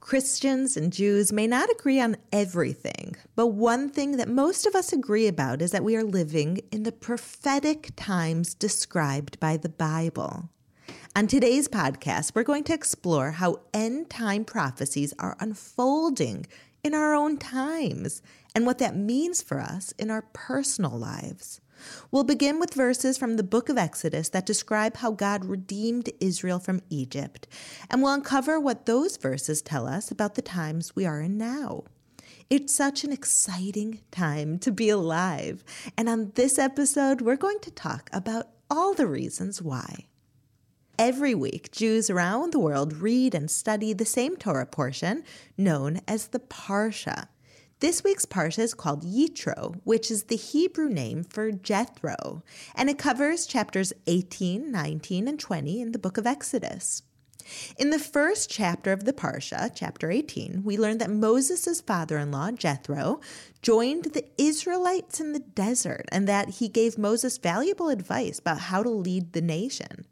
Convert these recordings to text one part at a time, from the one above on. Christians and Jews may not agree on everything, but one thing that most of us agree about is that we are living in the prophetic times described by the Bible. On today's podcast, we're going to explore how end-time prophecies are unfolding in our own times and what that means for us in our personal lives. We'll begin with verses from the book of Exodus that describe how God redeemed Israel from Egypt, and we'll uncover what those verses tell us about the times we are in now. It's such an exciting time to be alive, and on this episode, we're going to talk about all the reasons why. Every week, Jews around the world read and study the same Torah portion known as the Parsha. This week's Parsha is called Yitro, which is the Hebrew name for Jethro, and it covers chapters 18, 19, and 20 in the book of Exodus. In the first chapter of the Parsha, chapter 18, we learn that Moses' father-in-law, Jethro, joined the Israelites in the desert and that he gave Moses valuable advice about how to lead the nation.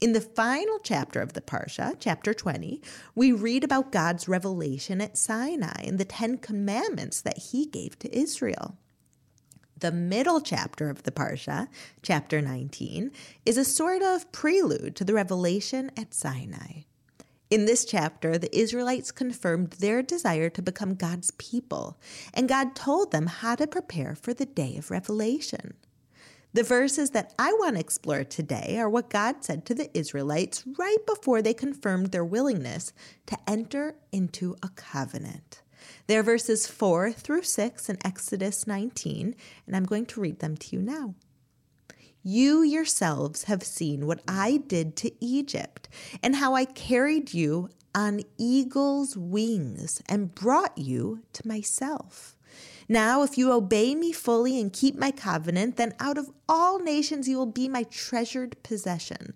In the final chapter of the Parsha, chapter 20, we read about God's revelation at Sinai and the Ten Commandments that he gave to Israel. The middle chapter of the Parsha, chapter 19, is a sort of prelude to the revelation at Sinai. In this chapter, the Israelites confirmed their desire to become God's people, and God told them how to prepare for the day of revelation. The verses that I want to explore today are what God said to the Israelites right before they confirmed their willingness to enter into a covenant. They're verses 4 through 6 in Exodus 19, and I'm going to read them to you now. You yourselves have seen what I did to Egypt and how I carried you on eagle's wings and brought you to myself. Now, if you obey me fully and keep my covenant, then out of all nations you will be my treasured possession.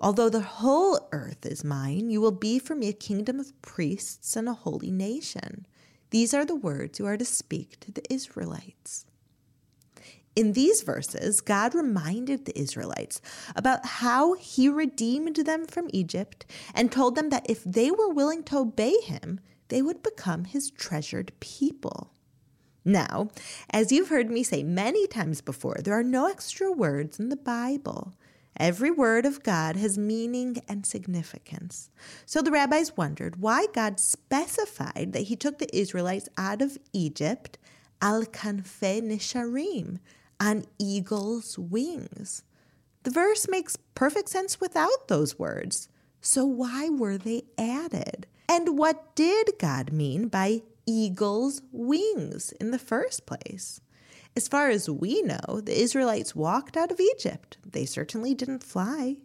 Although the whole earth is mine, you will be for me a kingdom of priests and a holy nation. These are the words you are to speak to the Israelites. In these verses, God reminded the Israelites about how he redeemed them from Egypt and told them that if they were willing to obey him, they would become his treasured people. Now, as you've heard me say many times before, there are no extra words in the Bible. Every word of God has meaning and significance. So the rabbis wondered why God specified that he took the Israelites out of Egypt, al-kanfei nesharim, on eagle's wings. The verse makes perfect sense without those words. So why were they added? And what did God mean by eagle's wings in the first place? As far as we know, the Israelites walked out of Egypt. They certainly didn't fly.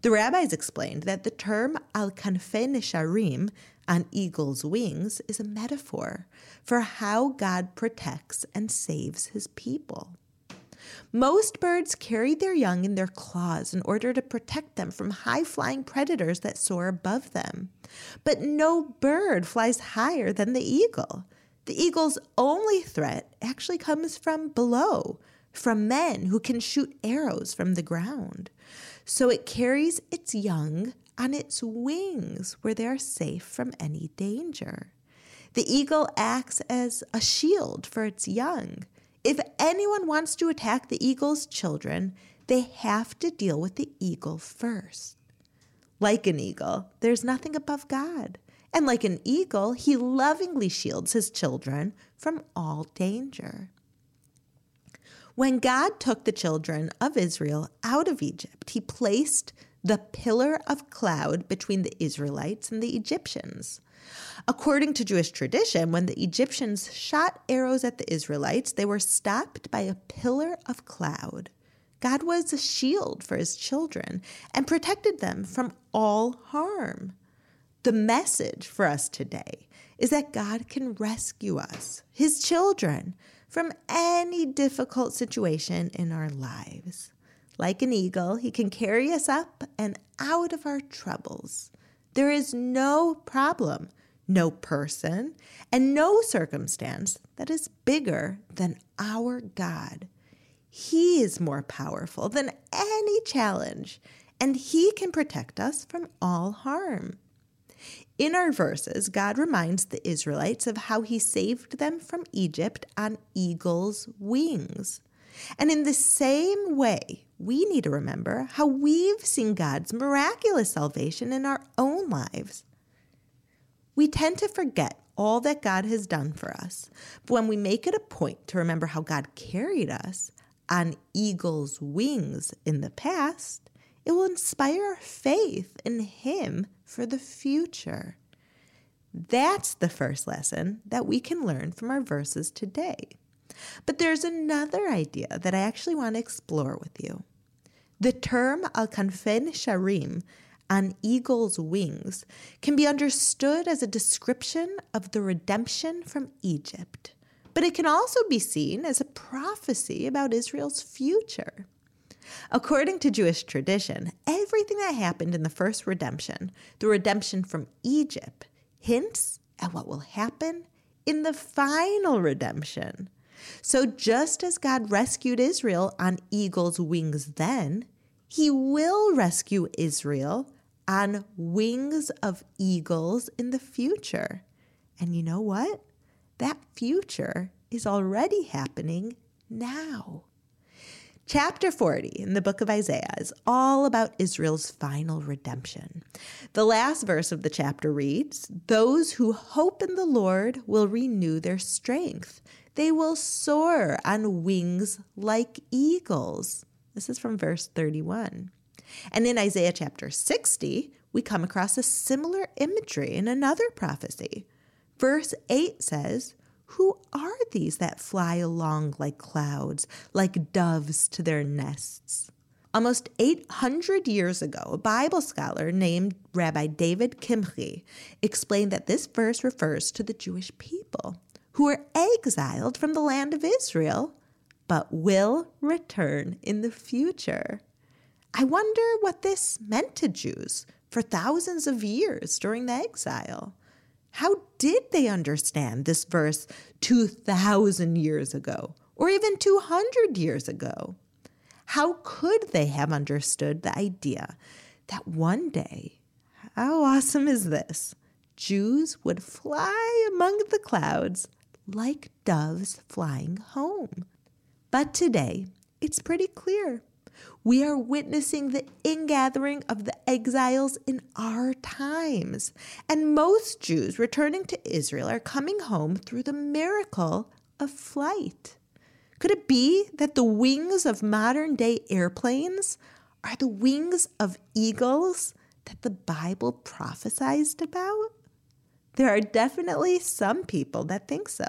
The rabbis explained that the term al-kanfei nesharim, on eagle's wings, is a metaphor for how God protects and saves his people. Most birds carry their young in their claws in order to protect them from high-flying predators that soar above them. But no bird flies higher than the eagle. The eagle's only threat actually comes from below, from men who can shoot arrows from the ground. So it carries its young on its wings where they are safe from any danger. The eagle acts as a shield for its young. If anyone wants to attack the eagle's children, they have to deal with the eagle first. Like an eagle, there's nothing above God. And like an eagle, he lovingly shields his children from all danger. When God took the children of Israel out of Egypt, he placed the pillar of cloud between the Israelites and the Egyptians. According to Jewish tradition, when the Egyptians shot arrows at the Israelites, they were stopped by a pillar of cloud. God was a shield for his children and protected them from all harm. The message for us today is that God can rescue us, his children, from any difficult situation in our lives. Like an eagle, he can carry us up and out of our troubles. There is no problem, no person, and no circumstance that is bigger than our God. He is more powerful than any challenge, and he can protect us from all harm. In our verses, God reminds the Israelites of how he saved them from Egypt on eagle's wings. And in the same way, we need to remember how we've seen God's miraculous salvation in our own lives. We tend to forget all that God has done for us, but when we make it a point to remember how God carried us on eagle's wings in the past, it will inspire our faith in him for the future. That's the first lesson that we can learn from our verses today. But there's another idea that I actually want to explore with you. The term al-kanfei nesharim, on eagle's wings, can be understood as a description of the redemption from Egypt, but it can also be seen as a prophecy about Israel's future. According to Jewish tradition, everything that happened in the first redemption, the redemption from Egypt, hints at what will happen in the final redemption. So just as God rescued Israel on eagle's wings then, he will rescue Israel on wings of eagles in the future. And you know what? That future is already happening now. Chapter 40 in the book of Isaiah is all about Israel's final redemption. The last verse of the chapter reads, "Those who hope in the Lord will renew their strength. They will soar on wings like eagles." This is from verse 31. And in Isaiah chapter 60, we come across a similar imagery in another prophecy. Verse 8 says, "Who are these that fly along like clouds, like doves to their nests?" Almost 800 years ago, a Bible scholar named Rabbi David Kimchi explained that this verse refers to the Jewish people who were exiled from the land of Israel, but will return in the future. I wonder what this meant to Jews for thousands of years during the exile. How did they understand this verse 2,000 years ago, or even 200 years ago? How could they have understood the idea that one day, how awesome is this, Jews would fly among the clouds like doves flying home? But today, it's pretty clear. We are witnessing the ingathering of the exiles in our times, and most Jews returning to Israel are coming home through the miracle of flight. Could it be that the wings of modern-day airplanes are the wings of eagles that the Bible prophesied about? There are definitely some people that think so.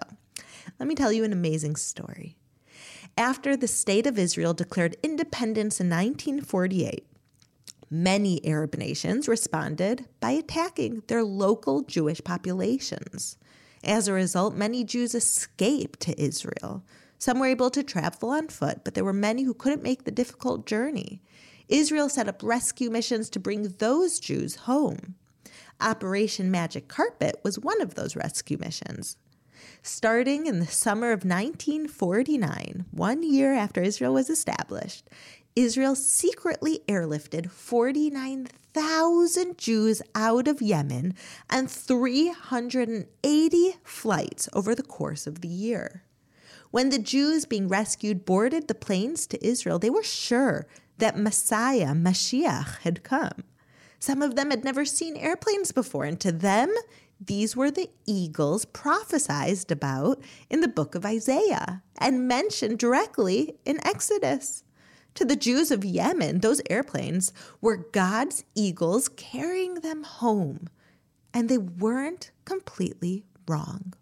Let me tell you an amazing story. After the state of Israel declared independence in 1948, many Arab nations responded by attacking their local Jewish populations. As a result, many Jews escaped to Israel. Some were able to travel on foot, but there were many who couldn't make the difficult journey. Israel set up rescue missions to bring those Jews home. Operation Magic Carpet was one of those rescue missions. Starting in the summer of 1949, 1 year after Israel was established, Israel secretly airlifted 49,000 Jews out of Yemen on 380 flights over the course of the year. When the Jews being rescued boarded the planes to Israel, they were sure that Mashiach, had come. Some of them had never seen airplanes before, and to them, these were the eagles prophesied about in the book of Isaiah and mentioned directly in Exodus. To the Jews of Yemen, those airplanes were God's eagles carrying them home, and they weren't completely wrong.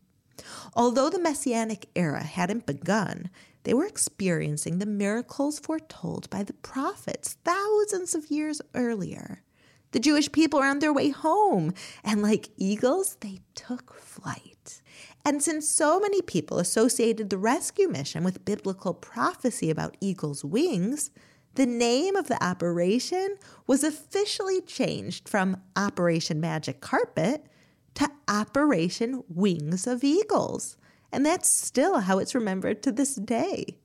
Although the Messianic era hadn't begun, they were experiencing the miracles foretold by the prophets thousands of years earlier. The Jewish people are on their way home, and like eagles, they took flight. And since so many people associated the rescue mission with biblical prophecy about eagles' wings, the name of the operation was officially changed from Operation Magic Carpet to Operation Wings of Eagles. And that's still how it's remembered to this day.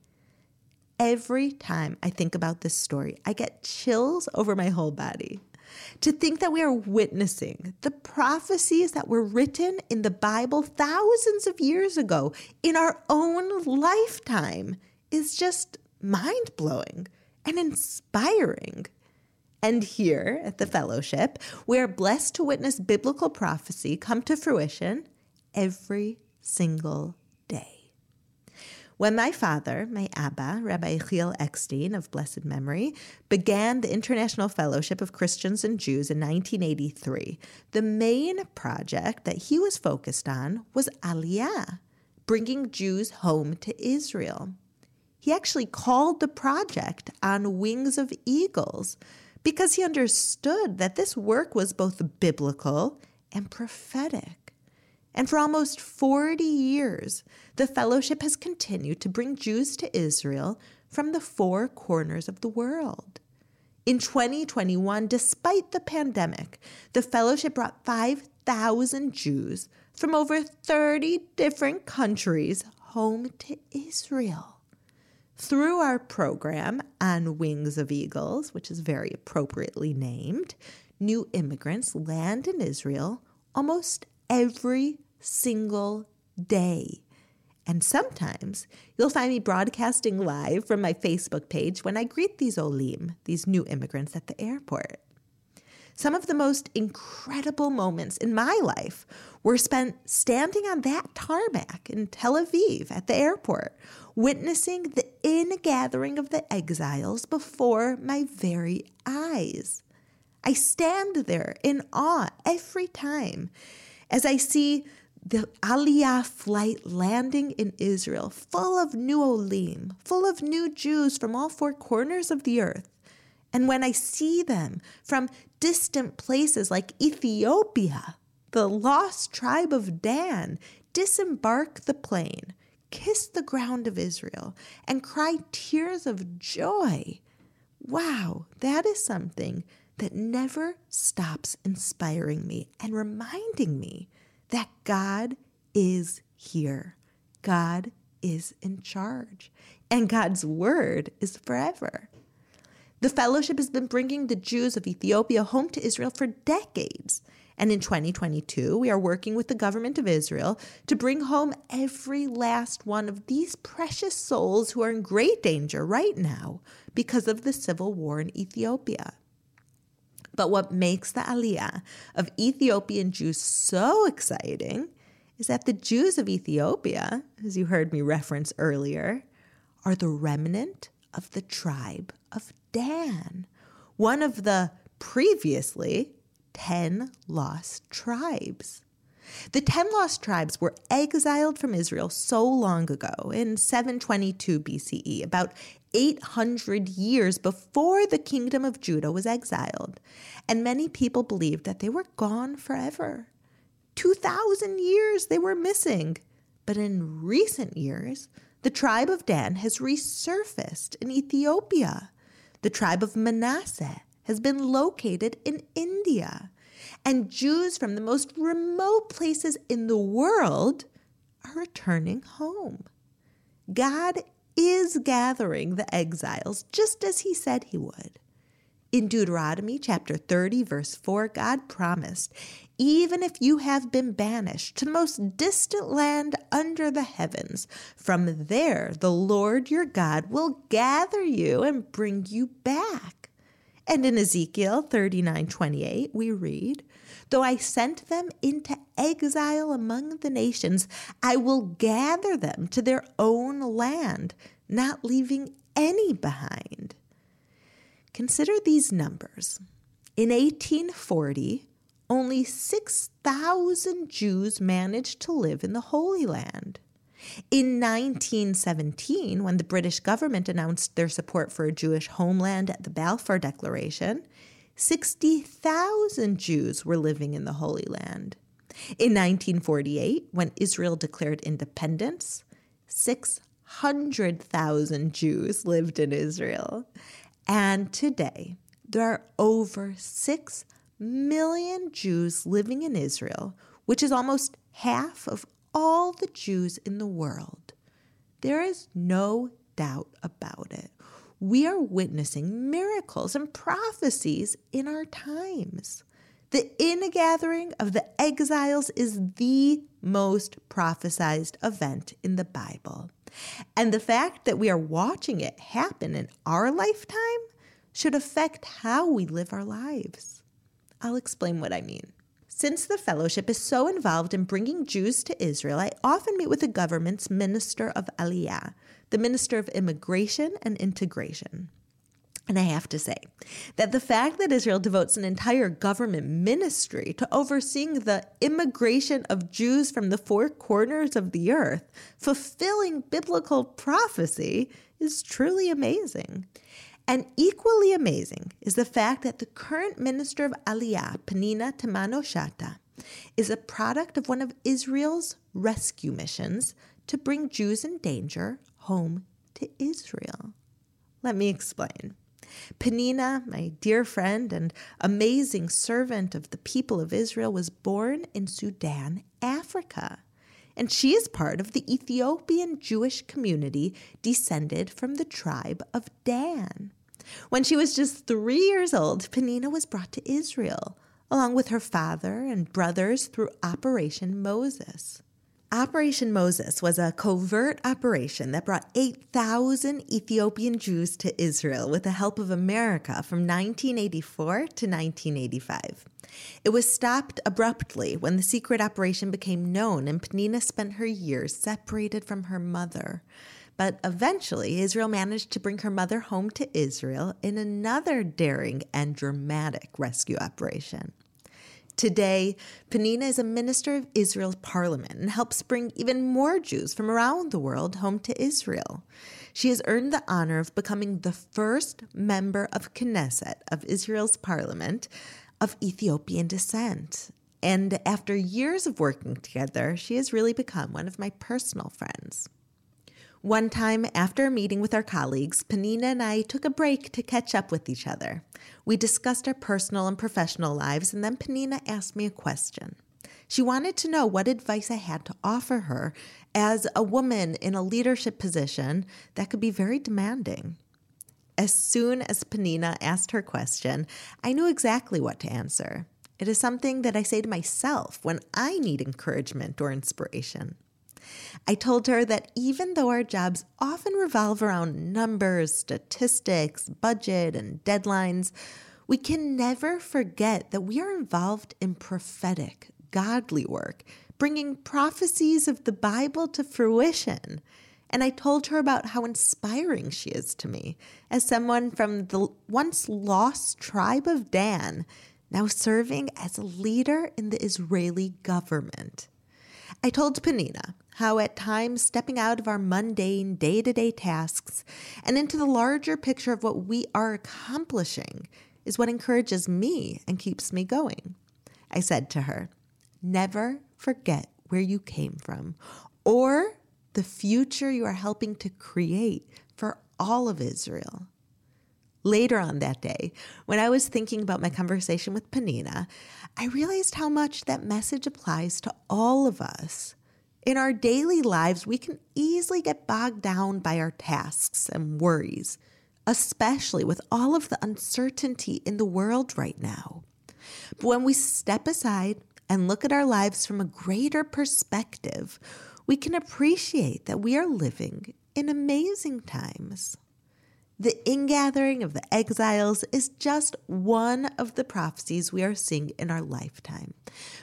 Every time I think about this story, I get chills over my whole body. To think that we are witnessing the prophecies that were written in the Bible thousands of years ago in our own lifetime is just mind-blowing and inspiring. And here at the fellowship, we are blessed to witness biblical prophecy come to fruition every single day. When my father, my Abba, Rabbi Yechiel Eckstein of blessed memory, began the International Fellowship of Christians and Jews in 1983, the main project that he was focused on was Aliyah, bringing Jews home to Israel. He actually called the project On Wings of Eagles because he understood that this work was both biblical and prophetic. And for almost 40 years, the fellowship has continued to bring Jews to Israel from the four corners of the world. In 2021, despite the pandemic, the fellowship brought 5,000 Jews from over 30 different countries home to Israel. Through our program, On Wings of Eagles, which is very appropriately named, new immigrants land in Israel almost every single day. And sometimes you'll find me broadcasting live from my Facebook page when I greet these Olim, these new immigrants at the airport. Some of the most incredible moments in my life were spent standing on that tarmac in Tel Aviv at the airport, witnessing the ingathering of the exiles before my very eyes. I stand there in awe every time as I see the Aliyah flight landing in Israel, full of new Olim, full of new Jews from all four corners of the earth. And when I see them from distant places like Ethiopia, the lost tribe of Dan, disembark the plane, kiss the ground of Israel, and cry tears of joy. Wow, that is something that never stops inspiring me and reminding me that God is here. God is in charge, and God's word is forever. The fellowship has been bringing the Jews of Ethiopia home to Israel for decades. And in 2022, we are working with the government of Israel to bring home every last one of these precious souls who are in great danger right now because of the civil war in Ethiopia. But what makes the Aliyah of Ethiopian Jews so exciting is that the Jews of Ethiopia, as you heard me reference earlier, are the remnant of the tribe of Dan, one of the previously 10 lost tribes. The 10 lost tribes were exiled from Israel so long ago, in 722 BCE, about 800 years before the kingdom of Judah was exiled, and many people believed that they were gone forever. 2,000 years they were missing, but in recent years, the tribe of Dan has resurfaced in Ethiopia. The tribe of Manasseh has been located in India. And Jews from the most remote places in the world are returning home. God is gathering the exiles just as he said he would. In Deuteronomy chapter 30, verse 4, God promised, even if you have been banished to the most distant land under the heavens, from there the Lord your God will gather you and bring you back. And in Ezekiel 39:28, we read, though I sent them into exile among the nations, I will gather them to their own land, not leaving any behind. Consider these numbers. In 1840, only 6,000 Jews managed to live in the Holy Land. In 1917, when the British government announced their support for a Jewish homeland at the Balfour Declaration, 60,000 Jews were living in the Holy Land. In 1948, when Israel declared independence, 600,000 Jews lived in Israel. And today, there are over 6 million Jews living in Israel, which is almost half of all the Jews in the world. There is no doubt about it. We are witnessing miracles and prophecies in our times. The ingathering of the exiles is the most prophesied event in the Bible. And the fact that we are watching it happen in our lifetime should affect how we live our lives. I'll explain what I mean. Since the fellowship is so involved in bringing Jews to Israel, I often meet with the government's Minister of Aliyah, the Minister of Immigration and Integration. And I have to say that the fact that Israel devotes an entire government ministry to overseeing the immigration of Jews from the four corners of the earth, fulfilling biblical prophecy, is truly amazing. And equally amazing is the fact that the current Minister of Aliyah, Pnina Tamano-Shata, is a product of one of Israel's rescue missions to bring Jews in danger home to Israel. Let me explain. Pnina, my dear friend and amazing servant of the people of Israel, was born in Sudan, Africa. And she is part of the Ethiopian Jewish community descended from the tribe of Dan. When she was just 3 years old, Pnina was brought to Israel, along with her father and brothers, through Operation Moses. Operation Moses was a covert operation that brought 8,000 Ethiopian Jews to Israel with the help of America from 1984 to 1985. It was stopped abruptly when the secret operation became known and Pnina spent her years separated from her mother. But eventually, Israel managed to bring her mother home to Israel in another daring and dramatic rescue operation. Today, Pnina is a minister of Israel's parliament and helps bring even more Jews from around the world home to Israel. She has earned the honor of becoming the first member of Knesset, of Israel's parliament, of Ethiopian descent. And after years of working together, she has really become one of my personal friends. One time, after a meeting with our colleagues, Pnina and I took a break to catch up with each other. We discussed our personal and professional lives, and then Pnina asked me a question. She wanted to know what advice I had to offer her as a woman in a leadership position that could be very demanding. As soon as Pnina asked her question, I knew exactly what to answer. It is something that I say to myself when I need encouragement or inspiration. I told her that even though our jobs often revolve around numbers, statistics, budget, and deadlines, we can never forget that we are involved in prophetic, godly work, bringing prophecies of the Bible to fruition. And I told her about how inspiring she is to me as someone from the once lost tribe of Dan, now serving as a leader in the Israeli government. I told Pnina how at times stepping out of our mundane day-to-day tasks and into the larger picture of what we are accomplishing is what encourages me and keeps me going. I said to her, never forget where you came from or the future you are helping to create for all of Israel. Later on that day, when I was thinking about my conversation with Pnina, I realized how much that message applies to all of us. In our daily lives, we can easily get bogged down by our tasks and worries, especially with all of the uncertainty in the world right now. But when we step aside and look at our lives from a greater perspective, we can appreciate that we are living in amazing times. The ingathering of the exiles is just one of the prophecies we are seeing in our lifetime.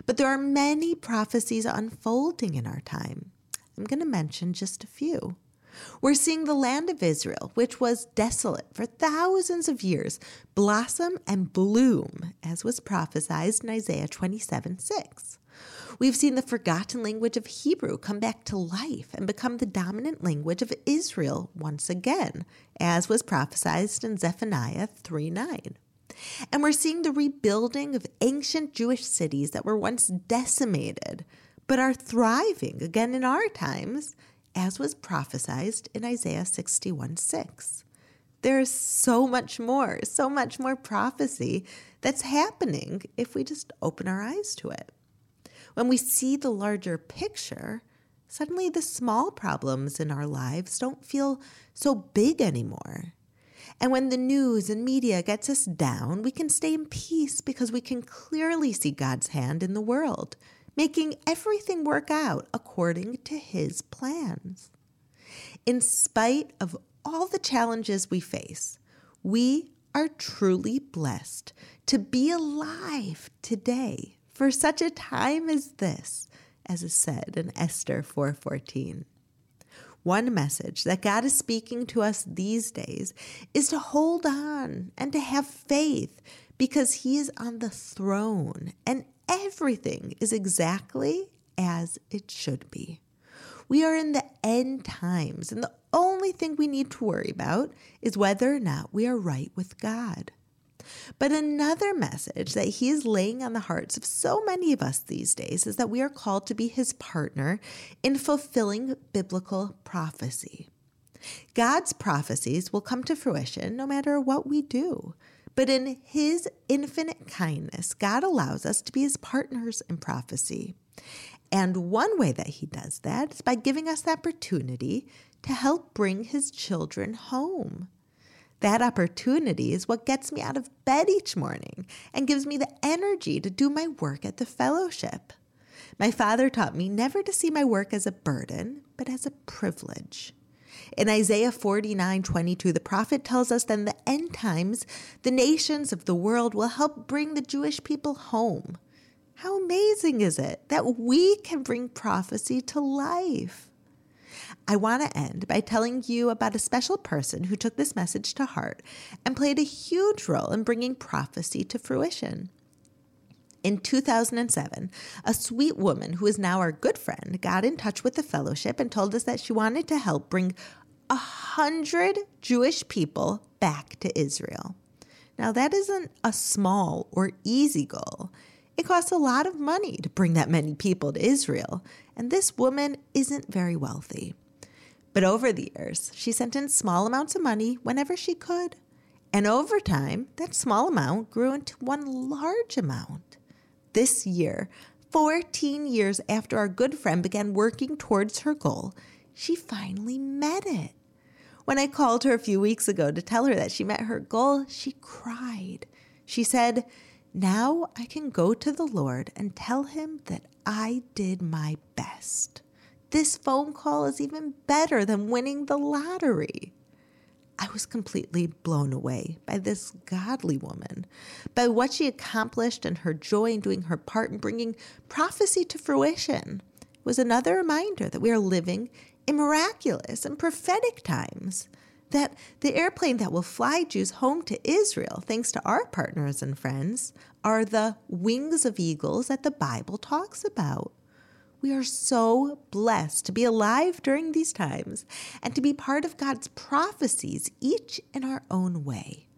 But there are many prophecies unfolding in our time. I'm going to mention just a few. We're seeing the land of Israel, which was desolate for thousands of years, blossom and bloom, as was prophesied in Isaiah 27:6. We've seen the forgotten language of Hebrew come back to life and become the dominant language of Israel once again, as was prophesied in Zephaniah 3:9. And we're seeing the rebuilding of ancient Jewish cities that were once decimated, but are thriving again in our times, as was prophesied in Isaiah 61:6. There is so much more prophecy that's happening if we just open our eyes to it. When we see the larger picture, suddenly the small problems in our lives don't feel so big anymore. And when the news and media gets us down, we can stay in peace because we can clearly see God's hand in the world, making everything work out according to His plans. In spite of all the challenges we face, we are truly blessed to be alive today for such a time as this, as is said in Esther 4:14. One message that God is speaking to us these days is to hold on and to have faith because He is on the throne and everything is exactly as it should be. We are in the end times, and the only thing we need to worry about is whether or not we are right with God. But another message that He is laying on the hearts of so many of us these days is that we are called to be His partner in fulfilling biblical prophecy. God's prophecies will come to fruition no matter what we do, but in His infinite kindness, God allows us to be His partners in prophecy. And one way that He does that is by giving us the opportunity to help bring His children home. That opportunity is what gets me out of bed each morning and gives me the energy to do my work at the fellowship. My father taught me never to see my work as a burden, but as a privilege. In Isaiah 49:22, the prophet tells us that in the end times, the nations of the world will help bring the Jewish people home. How amazing is it that we can bring prophecy to life? I want to end by telling you about a special person who took this message to heart and played a huge role in bringing prophecy to fruition. In 2007, a sweet woman who is now our good friend got in touch with the fellowship and told us that she wanted to help bring 100 Jewish people back to Israel. Now, that isn't a small or easy goal. It costs a lot of money to bring that many people to Israel, and this woman isn't very wealthy. But over the years, she sent in small amounts of money whenever she could. And over time, that small amount grew into one large amount. This year, 14 years after our good friend began working towards her goal, she finally met it. When I called her a few weeks ago to tell her that she met her goal, she cried. She said, "Now I can go to the Lord and tell Him that I did my best. This phone call is even better than winning the lottery." I was completely blown away by this godly woman, by what she accomplished, and her joy in doing her part in bringing prophecy to fruition was another reminder that we are living in miraculous and prophetic times. That the airplane that will fly Jews home to Israel, thanks to our partners and friends, are the wings of eagles that the Bible talks about. We are so blessed to be alive during these times and to be part of God's prophecies, each in our own way.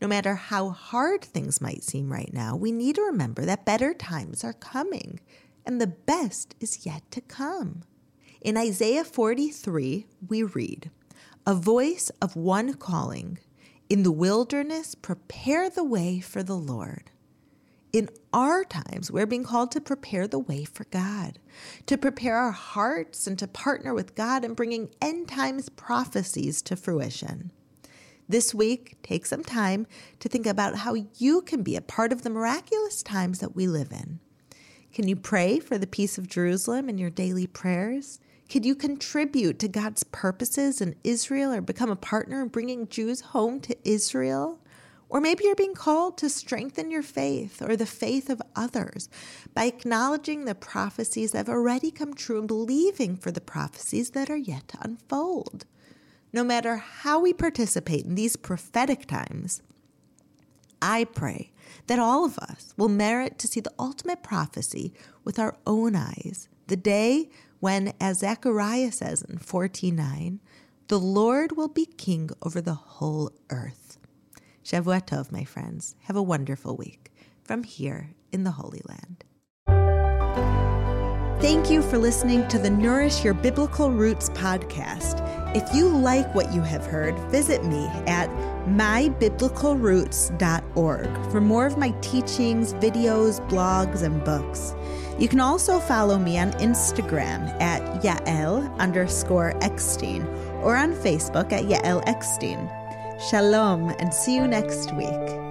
No matter how hard things might seem right now, we need to remember that better times are coming and the best is yet to come. In Isaiah 43, we read, "A voice of one calling, in the wilderness, prepare the way for the Lord." In our times, we're being called to prepare the way for God, to prepare our hearts and to partner with God in bringing end times prophecies to fruition. This week, take some time to think about how you can be a part of the miraculous times that we live in. Can you pray for the peace of Jerusalem in your daily prayers? Could you contribute to God's purposes in Israel or become a partner in bringing Jews home to Israel? Or maybe you're being called to strengthen your faith or the faith of others by acknowledging the prophecies that have already come true and believing for the prophecies that are yet to unfold. No matter how we participate in these prophetic times, I pray that all of us will merit to see the ultimate prophecy with our own eyes, the day when, as Zechariah says in 14:9, the Lord will be king over the whole earth. Shavuot Tov, my friends. Have a wonderful week from here in the Holy Land. Thank you for listening to the Nourish Your Biblical Roots podcast. If you like what you have heard, visit me at mybiblicalroots.org for more of my teachings, videos, blogs, and books. You can also follow me on Instagram at Yael_Eckstein or on Facebook at Yael Eckstein. Shalom, and see you next week.